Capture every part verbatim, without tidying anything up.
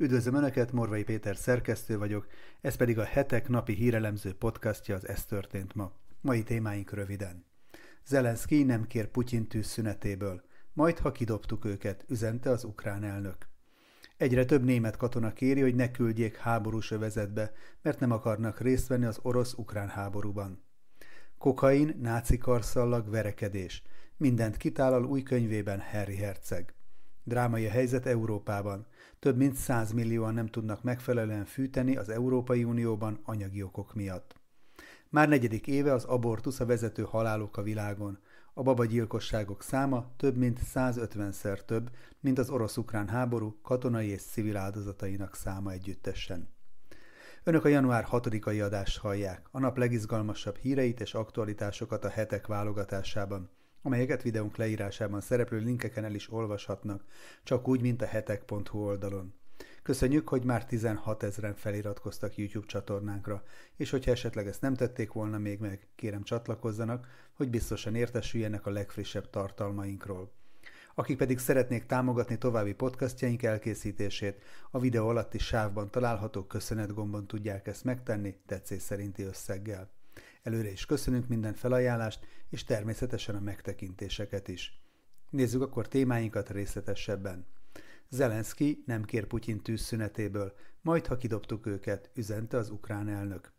Üdvözlöm Önöket, Morvai Péter szerkesztő vagyok, ez pedig a Hetek napi hírelemző podcastja, az Ez történt ma. Mai témáink röviden. Zelenszkij nem kér Putyin tűzszünetéből, majd ha kidobtuk őket, üzente az ukrán elnök. Egyre több német katona kéri, hogy ne küldjék háborús övezetbe, mert nem akarnak részt venni az orosz-ukrán háborúban. Kokain, náci karszallag, verekedés. Mindent kitállal új könyvében Harry Herceg. Drámai a helyzet Európában. Több mint száz millióan nem tudnak megfelelően fűteni az Európai Unióban anyagi okok miatt. Már negyedik éve az abortusz a vezető halálok a világon. A babagyilkosságok száma több mint százötvenszer több, mint az orosz-ukrán háború katonai és civil áldozatainak száma együttesen. Önök a január hatodikai adást hallják, a nap legizgalmasabb híreit és aktualitásokat a Hetek válogatásában, amelyeket videónk leírásában szereplő linkeken el is olvashatnak, csak úgy, mint a hetek pont hu oldalon. Köszönjük, hogy már tizenhatezren feliratkoztak YouTube csatornánkra, és hogyha esetleg ezt nem tették volna még meg, kérem csatlakozzanak, hogy biztosan értesüljenek a legfrissebb tartalmainkról. Akik pedig szeretnék támogatni további podcastjaink elkészítését, a videó alatti sávban található köszönetgombon tudják ezt megtenni tetszés szerinti összeggel. Előre is köszönünk minden felajánlást, és természetesen a megtekintéseket is. Nézzük akkor témáinkat részletesebben. Zelenszkij nem kér Putyin tűzszünetéből, majd ha kidobtuk őket, üzente az ukrán elnök.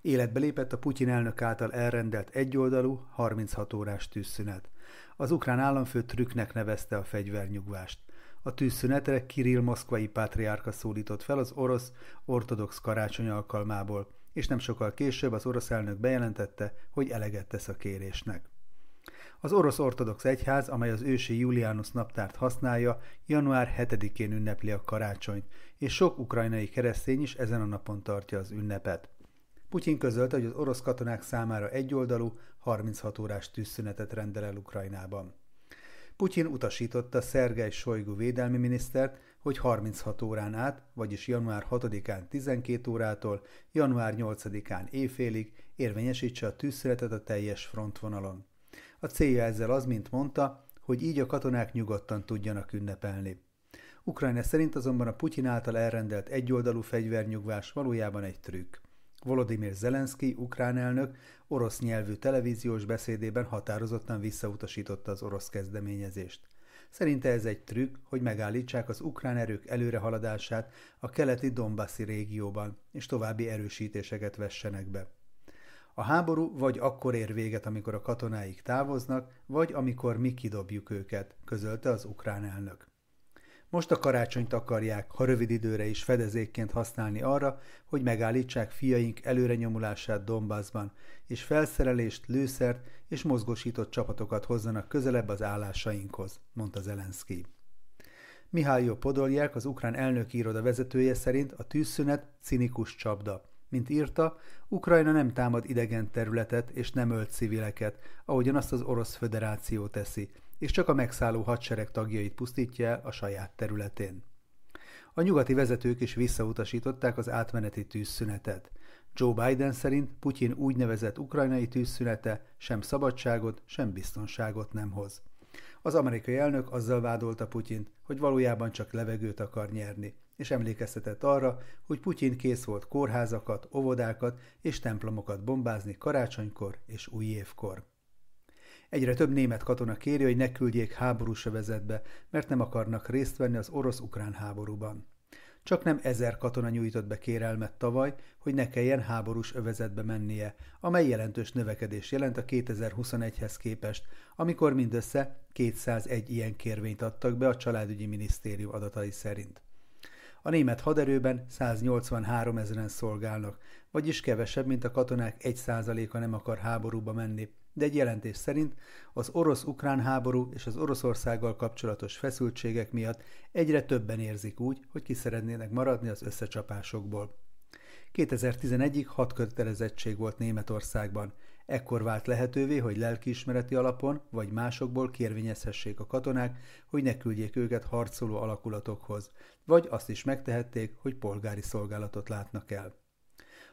Életbe lépett a Putyin elnök által elrendelt egyoldalú, harminchat órás tűzszünet. Az ukrán államfő trükknek nevezte a fegyvernyugvást. A tűzszünetre Kirill moszkvai pátriárka szólított fel az orosz ortodox karácsony alkalmából, és nem sokkal később az orosz elnök bejelentette, hogy eleget tesz a kérésnek. Az orosz ortodox egyház, amely az ősi Julianus naptárt használja, január hetedikén ünnepli a karácsonyt, és sok ukrajnai keresztény is ezen a napon tartja az ünnepet. Putyin közölte, hogy az orosz katonák számára egyoldalú, harminchat órás tűzszünetet rendel el Ukrajnában. Putyin utasította Szergej Sojgu védelmi minisztert, hogy harminchat órán át, vagyis január hatodikán tizenkét órától január nyolcadikán éjfélig érvényesítse a tűzszünetet a teljes frontvonalon. A célja ezzel az, mint mondta, hogy így a katonák nyugodtan tudjanak ünnepelni. Ukrajna szerint azonban a Putyin által elrendelt egyoldalú fegyvernyugvás valójában egy trükk. Volodymyr Zelenszkij, ukrán elnök, orosz nyelvű televíziós beszédében határozottan visszautasította az orosz kezdeményezést. Szerinte ez egy trükk, hogy megállítsák az ukrán erők előrehaladását a keleti Donbassi régióban, és további erősítéseket vessenek be. A háború vagy akkor ér véget, amikor a katonáik távoznak, vagy amikor mi kidobjuk őket, közölte az ukrán elnök. Most a karácsonyt akarják, ha rövid időre is fedezékként használni arra, hogy megállítsák fiaink előrenyomulását Donbassban, és felszerelést, lőszert és mozgósított csapatokat hozzanak közelebb az állásainkhoz, mondta Zelenszkij. Mihailo Podolják, az ukrán elnöki iroda vezetője szerint a tűzszünet cinikus csapda. Mint írta, Ukrajna nem támad idegen területet és nem ölt civileket, ahogyan azt az Orosz Föderáció teszi, és csak a megszálló hadsereg tagjait pusztítja el a saját területén. A nyugati vezetők is visszautasították az átmeneti tűzszünetet. Joe Biden szerint Putyin úgynevezett ukrajnai tűzszünete sem szabadságot, sem biztonságot nem hoz. Az amerikai elnök azzal vádolta Putyint, hogy valójában csak levegőt akar nyerni, és emlékeztetett arra, hogy Putyin kész volt kórházakat, óvodákat és templomokat bombázni karácsonykor és újévkor. Egyre több német katona kéri, hogy ne küldjék háborús övezetbe, mert nem akarnak részt venni az orosz-ukrán háborúban. Csak nem ezer katona nyújtott be kérelmet tavaly, hogy ne kelljen háborús övezetbe mennie, amely jelentős növekedés jelent a kétezer-huszonegyhez képest, amikor mindössze kétszázegy ilyen kérvényt adtak be a Családügyi Minisztérium adatai szerint. A német haderőben száznyolcvanhárom ezeren szolgálnak, vagyis kevesebb, mint a katonák egy százaléka nem akar háborúba menni, de egy jelentés szerint az orosz-ukrán háború és az Oroszországgal kapcsolatos feszültségek miatt egyre többen érzik úgy, hogy ki szeretnének maradni az összecsapásokból. kétezer-tizenegyig hat kötelezettség volt Németországban. Ekkor vált lehetővé, hogy lelkiismereti alapon vagy másokból kérvényezhessék a katonák, hogy ne küldjék őket harcoló alakulatokhoz, vagy azt is megtehették, hogy polgári szolgálatot látnak el.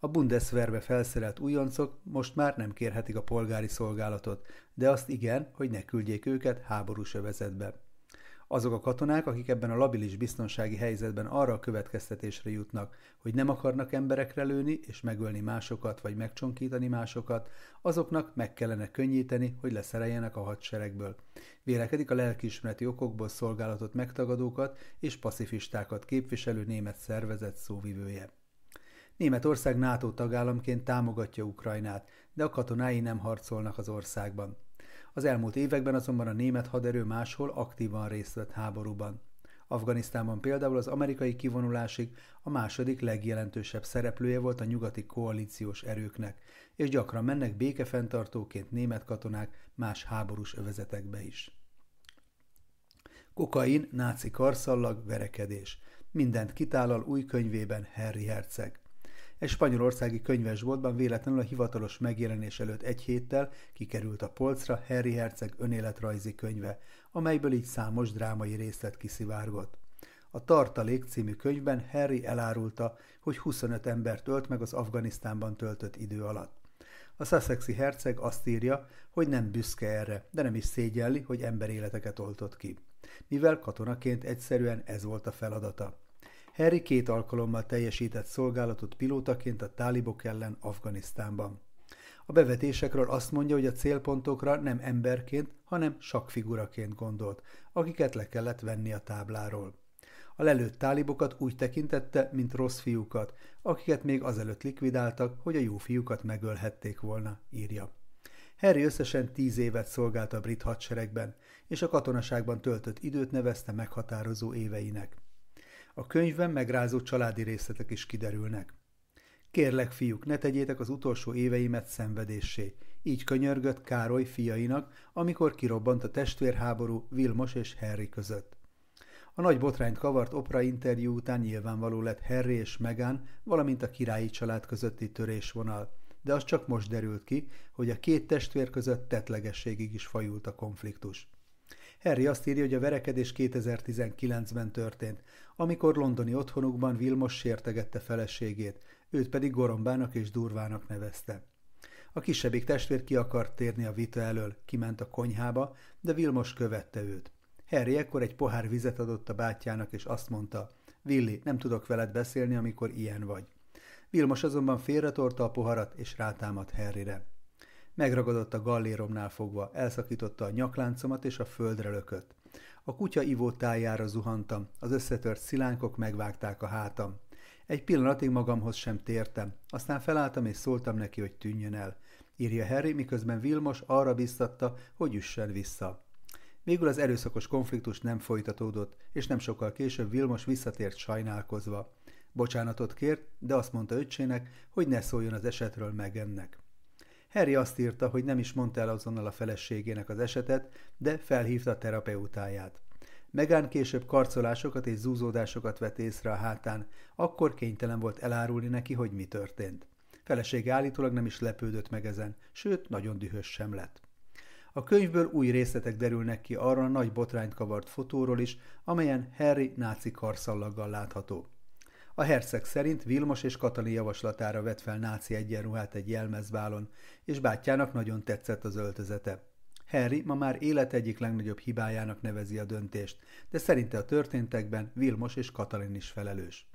A Bundeswehrbe felszerelt újoncok most már nem kérhetik a polgári szolgálatot, de azt igen, hogy ne küldjék őket háborús övezetbe. Azok a katonák, akik ebben a labilis biztonsági helyzetben arra a következtetésre jutnak, hogy nem akarnak emberekre lőni és megölni másokat, vagy megcsonkítani másokat, azoknak meg kellene könnyíteni, hogy leszereljenek a hadseregből. Vélekedik a lelkiismereti okokból szolgálatot megtagadókat és pacifistákat képviselő német szervezet szóvivője. Németország NATO tagállamként támogatja Ukrajnát, de a katonái nem harcolnak az országban. Az elmúlt években azonban a német haderő máshol aktívan részt vett háborúban. Afganisztánban például az amerikai kivonulásig a második legjelentősebb szereplője volt a nyugati koalíciós erőknek, és gyakran mennek békefenntartóként német katonák más háborús övezetekbe is. Kokain, náci karszallag, verekedés. Mindent kitállal új könyvében Harry Herceg. Egy spanyolországi könyvesboltban véletlenül a hivatalos megjelenés előtt egy héttel kikerült a polcra Harry Herceg önéletrajzi könyve, amelyből így számos drámai részlet kiszivárgott. A Tartalék című könyvben Harry elárulta, hogy huszonöt embert ölt meg az Afganisztánban töltött idő alatt. A sussexi herceg azt írja, hogy nem büszke erre, de nem is szégyelli, hogy emberéleteket oltott ki, mivel katonaként egyszerűen ez volt a feladata. Harry két alkalommal teljesített szolgálatot pilótaként a tálibok ellen Afganisztánban. A bevetésekről azt mondja, hogy a célpontokra nem emberként, hanem sakkfiguraként gondolt, akiket le kellett venni a tábláról. A lelőtt tálibokat úgy tekintette, mint rossz fiúkat, akiket még azelőtt likvidáltak, hogy a jó fiúkat megölhették volna, írja. Harry összesen tíz évet szolgált a brit hadseregben, és a katonaságban töltött időt nevezte meghatározó éveinek. A könyvben megrázó családi részletek is kiderülnek. Kérlek, fiúk, ne tegyétek az utolsó éveimet szenvedéssé. Így könyörgött Károly fiainak, amikor kirobbant a testvérháború Vilmos és Harry között. A nagy botrányt kavart Oprah interjú után nyilvánvaló lett Harry és Meghan, valamint a királyi család közötti törésvonal, de az csak most derült ki, hogy a két testvér között tettlegességig is fajult a konfliktus. Harry azt írja, hogy a verekedés kétezer-tizenkilencben történt, amikor londoni otthonukban Vilmos sértegette feleségét, őt pedig gorombának és durvának nevezte. A kisebbik testvér ki akart térni a vita elől, kiment a konyhába, de Vilmos követte őt. Harry ekkor egy pohár vizet adott a bátyjának, és azt mondta, Willi, nem tudok veled beszélni, amikor ilyen vagy. Vilmos azonban félretorta a poharat, és rátámadt Harryre. Megragadott a galléromnál fogva, elszakította a nyakláncomat és a földre lökött. A kutya ivótájára zuhantam, az összetört szilánkok megvágták a hátam. Egy pillanatig magamhoz sem tértem, aztán felálltam és szóltam neki, hogy tűnjön el, írja Harry, miközben Vilmos arra biztatta, hogy üssen vissza. Végül az erőszakos konfliktus nem folytatódott, és nem sokkal később Vilmos visszatért sajnálkozva. Bocsánatot kért, de azt mondta öccsének, hogy ne szóljon az esetről Meghannek. Harry azt írta, hogy nem is mondta el azonnal a feleségének az esetet, de felhívta a terapeutáját. Meghan később karcolásokat és zúzódásokat vett észre a hátán, akkor kénytelen volt elárulni neki, hogy mi történt. Felesége állítólag nem is lepődött meg ezen, sőt, nagyon dühös sem lett. A könyvből új részletek derülnek ki arra a nagy botrányt kavart fotóról is, amelyen Harry náci karszallaggal látható. A herceg szerint Vilmos és Katalin javaslatára vett fel náci egyenruhát egy jelmezbálon, és bátyjának nagyon tetszett az öltözete. Harry ma már élet egyik legnagyobb hibájának nevezi a döntést, de szerinte a történtekben Vilmos és Katalin is felelős.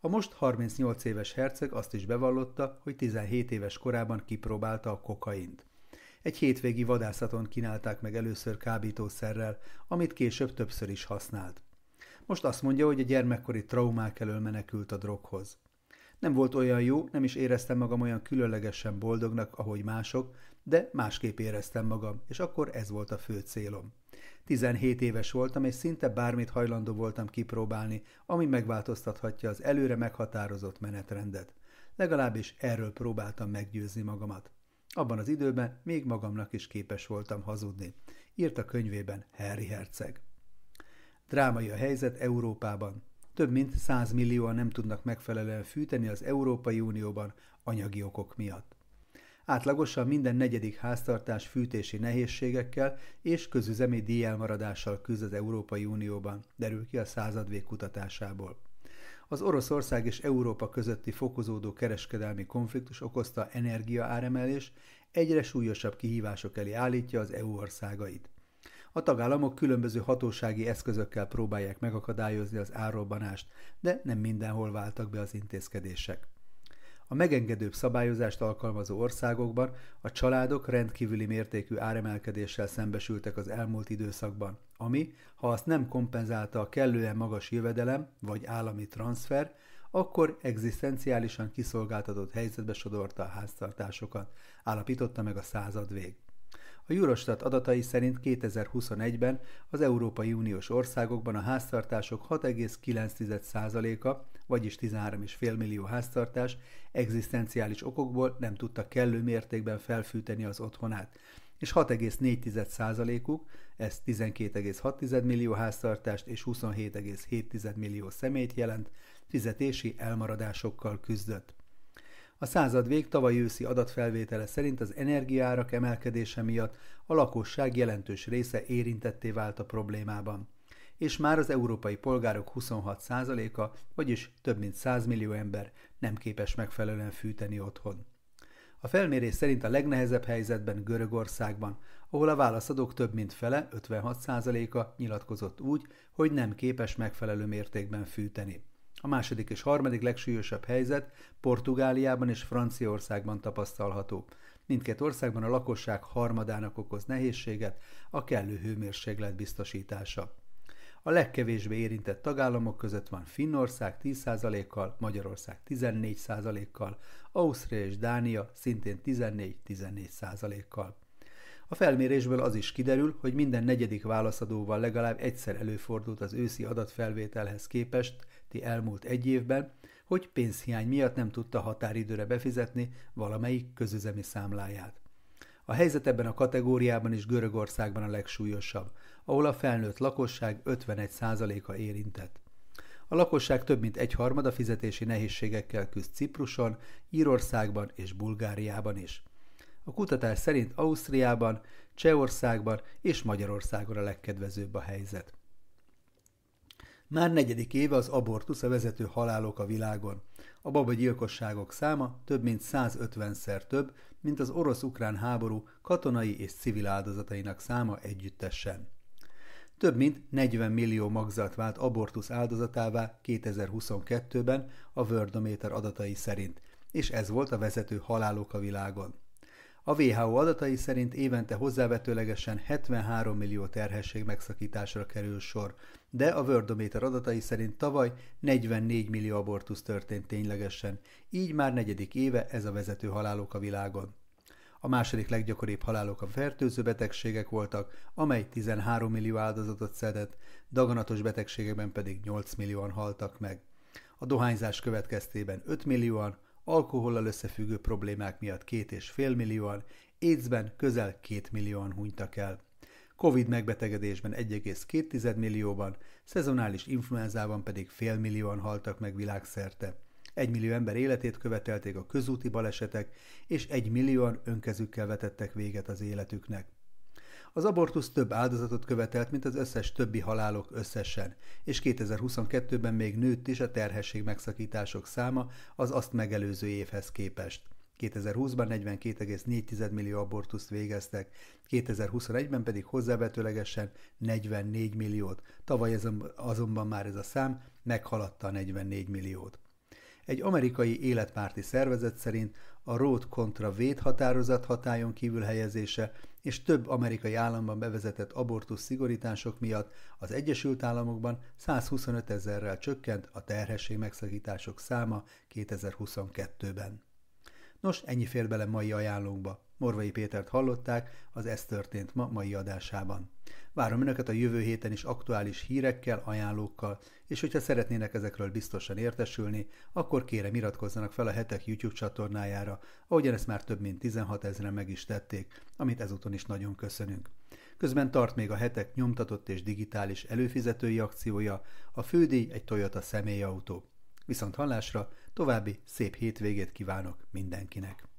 A most harmincnyolc éves herceg azt is bevallotta, hogy tizenhét éves korában kipróbálta a kokaint. Egy hétvégi vadászaton kínálták meg először kábítószerrel, amit később többször is használt. Most azt mondja, hogy a gyermekkori traumák elől menekült a droghoz. Nem volt olyan jó, nem is éreztem magam olyan különlegesen boldognak, ahogy mások, de másképp éreztem magam, és akkor ez volt a fő célom. tizenhét éves voltam, és szinte bármit hajlandó voltam kipróbálni, ami megváltoztathatja az előre meghatározott menetrendet. Legalábbis erről próbáltam meggyőzni magamat. Abban az időben még magamnak is képes voltam hazudni, írt a könyvében Harry Herceg. Drámai a helyzet Európában. Több mint száz millióan nem tudnak megfelelően fűteni az Európai Unióban anyagi okok miatt. Átlagosan minden negyedik háztartás fűtési nehézségekkel és közüzemi díjelmaradással küzd az Európai Unióban, derül ki a Századvég kutatásából. Az Oroszország és Európa közötti fokozódó kereskedelmi konfliktus okozta energiaáremelés, egyre súlyosabb kihívások elé állítja az é u országait. A tagállamok különböző hatósági eszközökkel próbálják megakadályozni az árrobbanást, de nem mindenhol váltak be az intézkedések. A megengedőbb szabályozást alkalmazó országokban a családok rendkívüli mértékű áremelkedéssel szembesültek az elmúlt időszakban, ami, ha azt nem kompenzálta a kellően magas jövedelem vagy állami transfer, akkor egzisztenciálisan kiszolgáltatott helyzetbe sodorta a háztartásokat, állapította meg a Századvég. A Eurostat adatai szerint kétezer-huszonegyben az Európai Uniós országokban a háztartások hat egész kilenc százaléka, vagyis tizenhárom egész öt millió háztartás egzisztenciális okokból nem tudta kellő mértékben felfűteni az otthonát, és hat egész négy százalékuk, ez tizenkét egész hat millió háztartást és huszonhét egész hét millió személyt jelent, fizetési elmaradásokkal küzdött. A Századvég tavaly őszi adatfelvétele szerint az energiaárak emelkedése miatt a lakosság jelentős része érintetté vált a problémában, és már az európai polgárok huszonhat százaléka, vagyis több mint száz millió ember nem képes megfelelően fűteni otthon. A felmérés szerint a legnehezebb helyzetben Görögországban, ahol a válaszadók több mint fele, ötvenhat százaléka nyilatkozott úgy, hogy nem képes megfelelő mértékben fűteni. A második és harmadik legsúlyosabb helyzet Portugáliában és Franciaországban tapasztalható. Mindkét országban a lakosság harmadának okoz nehézséget a kellő hőmérséklet biztosítása. A legkevésbé érintett tagállamok között van Finnország tíz százalékkal, Magyarország tizennégy százalékkal, Ausztria és Dánia szintén tizennégy-tizennégy százalékkal. A felmérésből az is kiderül, hogy minden negyedik válaszadóval legalább egyszer előfordult az őszi adatfelvételhez képest elmúlt egy évben, hogy pénzhiány miatt nem tudta határidőre befizetni valamelyik közüzemi számláját. A helyzet ebben a kategóriában is Görögországban a legsúlyosabb, ahol a felnőtt lakosság ötvenegy százaléka érintett. A lakosság több mint egyharmada fizetési nehézségekkel küzd Cipruson, Írországban és Bulgáriában is. A kutatás szerint Ausztriában, Csehországban és Magyarországon a legkedvezőbb a helyzet. Már negyedik éve az abortusz a vezető halálok a világon. A babagyilkosságok száma több mint százötvenszer több, mint az orosz-ukrán háború katonai és civil áldozatainak száma együttesen. Több mint negyven millió magzat vált abortusz áldozatává kétezer-huszonkettőben a Worldometer adatai szerint, és ez volt a vezető halálok a világon. A dupla vé há ó adatai szerint évente hozzávetőlegesen hetvenhárom millió terhesség megszakításra kerül sor, de a Worldometer adatai szerint tavaly negyvennégy millió abortusz történt ténylegesen, így már negyedik éve ez a vezető halálok a világon. A második leggyakoribb halálok a fertőző betegségek voltak, amely tizenhárom millió áldozatot szedett, daganatos betegségekben pedig nyolc millióan haltak meg. A dohányzás következtében öt millióan, alkohollal összefüggő problémák miatt két egész öt millióan, AIDS-ben közel két millióan hunytak el. Covid megbetegedésben egy egész két millióban, szezonális influenzában pedig fél millióan haltak meg világszerte. egy millió ember életét követelték a közúti balesetek, és egy millióan önkezükkel vetettek véget az életüknek. Az abortusz több áldozatot követelt, mint az összes többi halálok összesen, és kétezer-huszonkettőben még nőtt is a terhesség megszakítások száma az azt megelőző évhez képest. kétezer-húszban negyvenkét egész négy millió abortuszt végeztek, kétezer-huszonegyben pedig hozzávetőlegesen negyvennégy milliót, tavaly azonban már ez a szám meghaladta a negyvennégy milliót. Egy amerikai életpárti szervezet szerint a Roe kontra Wade határozat hatályon kívül helyezése és több amerikai államban bevezetett abortusz szigorítások miatt az Egyesült Államokban százhuszonöt ezerrel csökkent a terhesség megszakítások száma kétezer-huszonkettőben. Nos, ennyi fér bele mai ajánlónkba. Morvai Pétert hallották az Ez történt ma mai adásában. Várom Önöket a jövő héten is aktuális hírekkel, ajánlókkal, és hogyha szeretnének ezekről biztosan értesülni, akkor kérem iratkozzanak fel a Hetek YouTube csatornájára, ahogyan ezt már több mint tizenhat ezeren meg is tették, amit ezúton is nagyon köszönünk. Közben tart még a Hetek nyomtatott és digitális előfizetői akciója, a fődíj egy Toyota személyautó. Viszont hallásra, további szép hétvégét kívánok mindenkinek!